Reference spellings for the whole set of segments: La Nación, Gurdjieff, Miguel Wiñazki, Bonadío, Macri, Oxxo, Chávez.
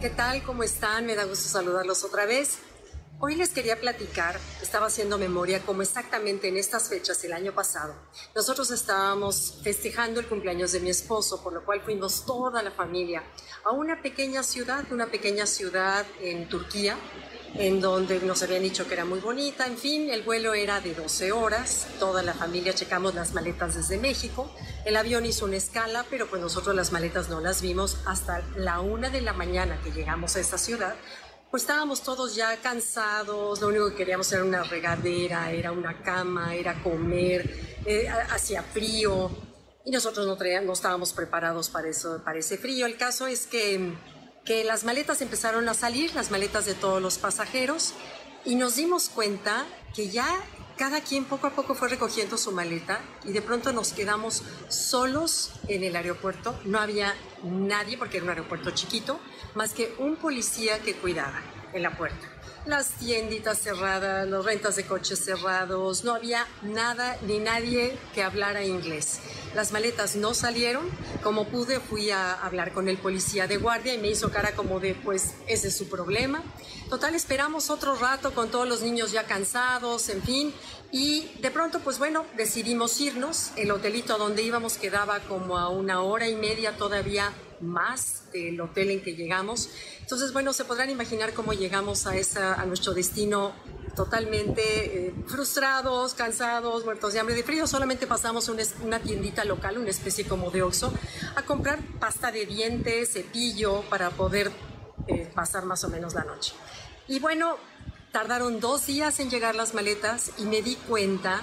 ¿Qué tal? ¿Cómo están? Me da gusto saludarlos otra vez. Hoy les quería platicar, estaba haciendo memoria, como exactamente en estas fechas el año pasado. Nosotros estábamos festejando el cumpleaños de mi esposo, por lo cual fuimos toda la familia a una pequeña ciudad en Turquía, en donde nos habían dicho que era muy bonita. En fin, el vuelo era de 12 horas, toda la familia checamos las maletas desde México. El avión hizo una escala, pero pues nosotros las maletas no las vimos hasta la 1 de la mañana que llegamos a esta ciudad. Pues estábamos todos ya cansados, lo único que queríamos era una regadera, era una cama, era comer, hacía frío y nosotros no estábamos preparados para eso, para ese frío. El caso es que las maletas empezaron a salir, las maletas de todos los pasajeros, y nos dimos cuenta que ya cada quien poco a poco fue recogiendo su maleta y de pronto nos quedamos solos en el aeropuerto. No había nadie porque era un aeropuerto chiquito, más que un policía que cuidaba en la puerta. Las tienditas cerradas, las rentas de coches cerrados, no había nada ni nadie que hablara inglés. Las maletas no salieron. Como pude, fui a hablar con el policía de guardia y me hizo cara como de, pues, ese es su problema. Total, esperamos otro rato con todos los niños ya cansados, en fin. Y de pronto, pues bueno, decidimos irnos. El hotelito donde íbamos quedaba como a 1 hora y media todavía más del hotel en que llegamos. Entonces, bueno, se podrán imaginar cómo llegamos a nuestro destino totalmente frustrados, cansados, muertos de hambre, de frío. Solamente pasamos una tiendita local, una especie como de Oxxo, a comprar pasta de dientes, cepillo, para poder pasar más o menos la noche. Y bueno, tardaron 2 días en llegar las maletas y me di cuenta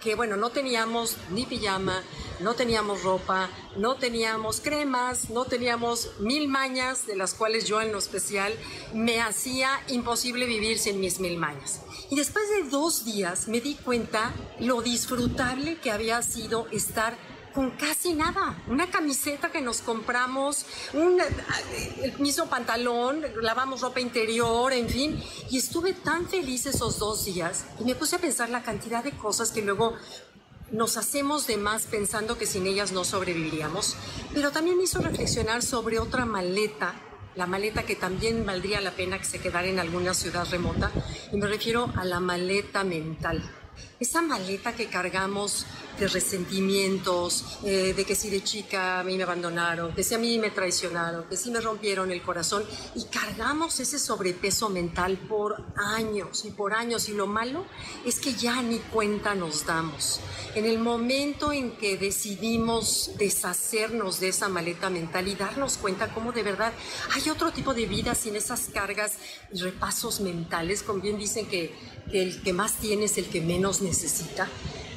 que, bueno, no teníamos ni pijama, no teníamos ropa, no teníamos cremas, no teníamos 1000 mañas, de las cuales yo en lo especial me hacía imposible vivir sin mis 1000 mañas. Y después de 2 días me di cuenta lo disfrutable que había sido estar con casi nada. Una camiseta que nos compramos, el mismo pantalón, lavamos ropa interior, en fin. Y estuve tan feliz esos 2 días y me puse a pensar la cantidad de cosas que luego nos hacemos de más pensando que sin ellas no sobreviviríamos. Pero también me hizo reflexionar sobre otra maleta, la maleta que también valdría la pena que se quedara en alguna ciudad remota. Y me refiero a la maleta mental. Esa maleta que cargamos de resentimientos, de que si de chica a mí me abandonaron, que si a mí me traicionaron, que si me rompieron el corazón, y cargamos ese sobrepeso mental por años, y lo malo es que ya ni cuenta nos damos. En el momento en que decidimos deshacernos de esa maleta mental y darnos cuenta cómo de verdad hay otro tipo de vida sin esas cargas y repasos mentales, como bien dicen que el que más tiene es el que menos necesita.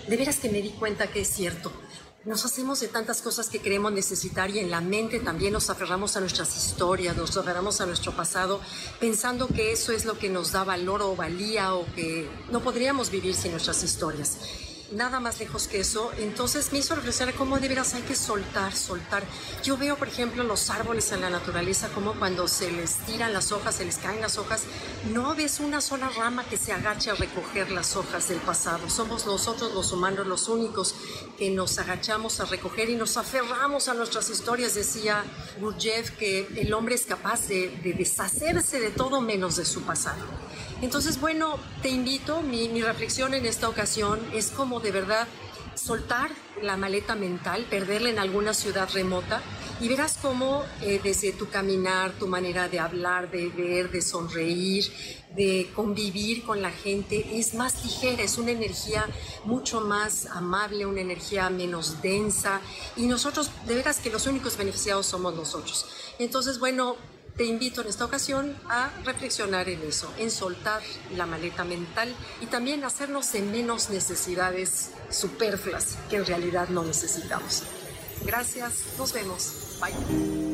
De veras que me di cuenta que es cierto. Nos hacemos de tantas cosas que creemos necesitar y en la mente también nos aferramos a nuestras historias, nos aferramos a nuestro pasado, pensando que eso es lo que nos da valor o valía, o que no podríamos vivir sin nuestras historias. Nada más lejos que eso. Entonces me hizo reflexionar cómo de veras hay que soltar. Yo veo, por ejemplo, los árboles en la naturaleza, como cuando se les tiran las hojas, se les caen las hojas, no ves una sola rama que se agache a recoger las hojas del pasado. Somos nosotros los humanos los únicos que nos agachamos a recoger y nos aferramos a nuestras historias. Decía Gurdjieff que el hombre es capaz de deshacerse de todo menos de su pasado. Entonces, bueno, te invito, mi reflexión en esta ocasión es como de verdad soltar la maleta mental, perderla en alguna ciudad remota, y verás cómo desde tu caminar, tu manera de hablar, de ver, de sonreír, de convivir con la gente es más ligera, es una energía mucho más amable, una energía menos densa, y nosotros, de veras que los únicos beneficiados somos nosotros. Entonces, bueno, te invito en esta ocasión a reflexionar en eso, en soltar la maleta mental y también hacernos de menos necesidades superfluas que en realidad no necesitamos. Gracias, nos vemos. Bye.